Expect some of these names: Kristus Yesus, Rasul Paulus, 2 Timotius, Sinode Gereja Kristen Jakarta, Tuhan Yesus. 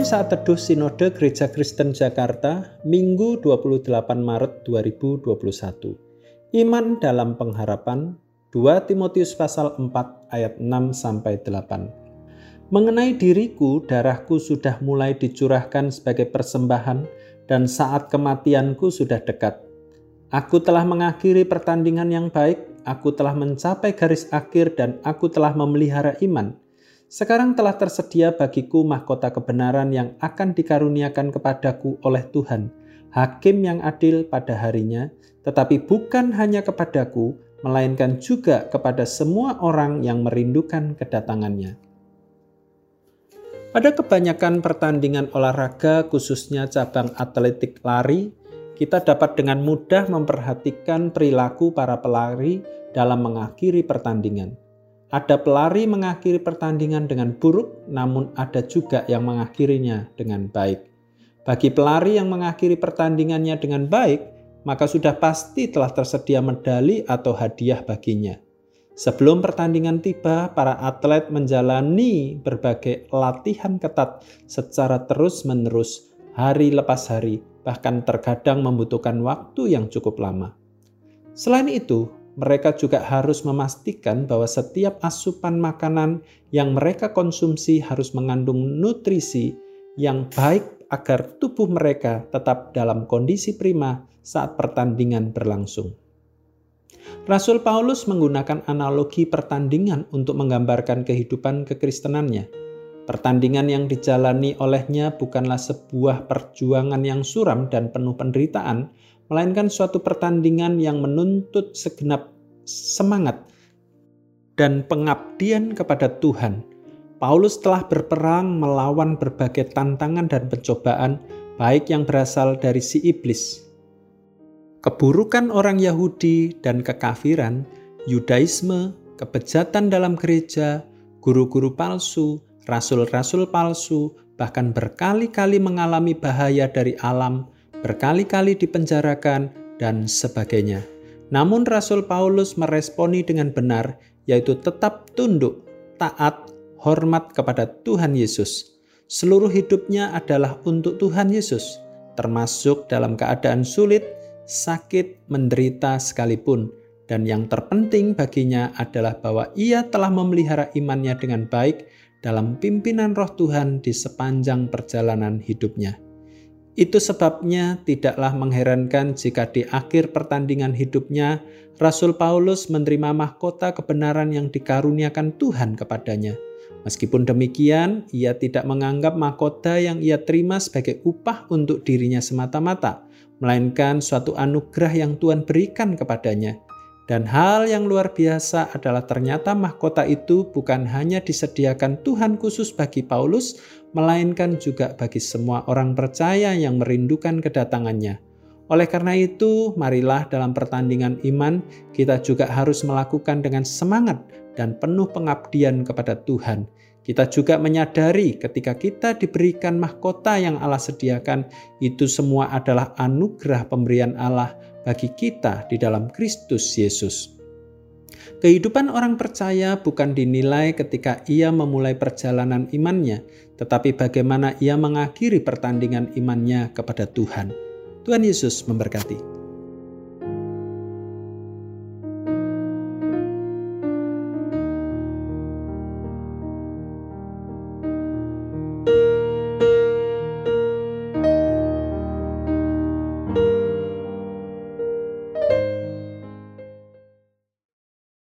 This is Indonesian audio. Renungan Saat Teduh Sinode Gereja Kristen Jakarta, Minggu 28 Maret 2021. Iman dalam pengharapan, 2 Timotius pasal 4 ayat 6-8. Mengenai diriku, darahku sudah mulai dicurahkan sebagai persembahan dan saat kematianku sudah dekat. Aku telah mengakhiri pertandingan yang baik, aku telah mencapai garis akhir dan aku telah memelihara iman. Sekarang telah tersedia bagiku mahkota kebenaran yang akan dikaruniakan kepadaku oleh Tuhan, Hakim yang adil pada harinya, tetapi bukan hanya kepadaku, melainkan juga kepada semua orang yang merindukan kedatangannya. Pada kebanyakan pertandingan olahraga, khususnya cabang atletik lari, kita dapat dengan mudah memperhatikan perilaku para pelari dalam mengakhiri pertandingan. Ada pelari mengakhiri pertandingan dengan buruk, namun ada juga yang mengakhirinya dengan baik. Bagi pelari yang mengakhiri pertandingannya dengan baik, maka sudah pasti telah tersedia medali atau hadiah baginya. Sebelum pertandingan tiba, para atlet menjalani berbagai latihan ketat secara terus-menerus, hari lepas hari, bahkan terkadang membutuhkan waktu yang cukup lama. Selain itu, mereka juga harus memastikan bahwa setiap asupan makanan yang mereka konsumsi harus mengandung nutrisi yang baik agar tubuh mereka tetap dalam kondisi prima saat pertandingan berlangsung. Rasul Paulus menggunakan analogi pertandingan untuk menggambarkan kehidupan kekristenannya. Pertandingan yang dijalani olehnya bukanlah sebuah perjuangan yang suram dan penuh penderitaan, melainkan suatu pertandingan yang menuntut segenap semangat dan pengabdian kepada Tuhan. Paulus telah berperang melawan berbagai tantangan dan pencobaan, baik yang berasal dari si iblis, keburukan orang Yahudi dan kekafiran, Yudaisme, kebejatan dalam gereja, guru-guru palsu, rasul-rasul palsu, bahkan berkali-kali mengalami bahaya dari alam, berkali-kali dipenjarakan, dan sebagainya. Namun Rasul Paulus meresponi dengan benar, yaitu tetap tunduk, taat, hormat kepada Tuhan Yesus. Seluruh hidupnya adalah untuk Tuhan Yesus, termasuk dalam keadaan sulit, sakit, menderita sekalipun. Dan yang terpenting baginya adalah bahwa ia telah memelihara imannya dengan baik dalam pimpinan Roh Tuhan di sepanjang perjalanan hidupnya. Itu sebabnya tidaklah mengherankan jika di akhir pertandingan hidupnya, Rasul Paulus menerima mahkota kebenaran yang dikaruniakan Tuhan kepadanya. Meskipun demikian, ia tidak menganggap mahkota yang ia terima sebagai upah untuk dirinya semata-mata, melainkan suatu anugerah yang Tuhan berikan kepadanya. Dan hal yang luar biasa adalah ternyata mahkota itu bukan hanya disediakan Tuhan khusus bagi Paulus, melainkan juga bagi semua orang percaya yang merindukan kedatangannya. Oleh karena itu, marilah dalam pertandingan iman, kita juga harus melakukan dengan semangat dan penuh pengabdian kepada Tuhan. Kita juga menyadari ketika kita diberikan mahkota yang Allah sediakan, itu semua adalah anugerah pemberian Allah bagi kita di dalam Kristus Yesus. Kehidupan orang percaya bukan dinilai ketika ia memulai perjalanan imannya, tetapi bagaimana ia mengakhiri pertandingan imannya kepada Tuhan. Tuhan Yesus memberkati.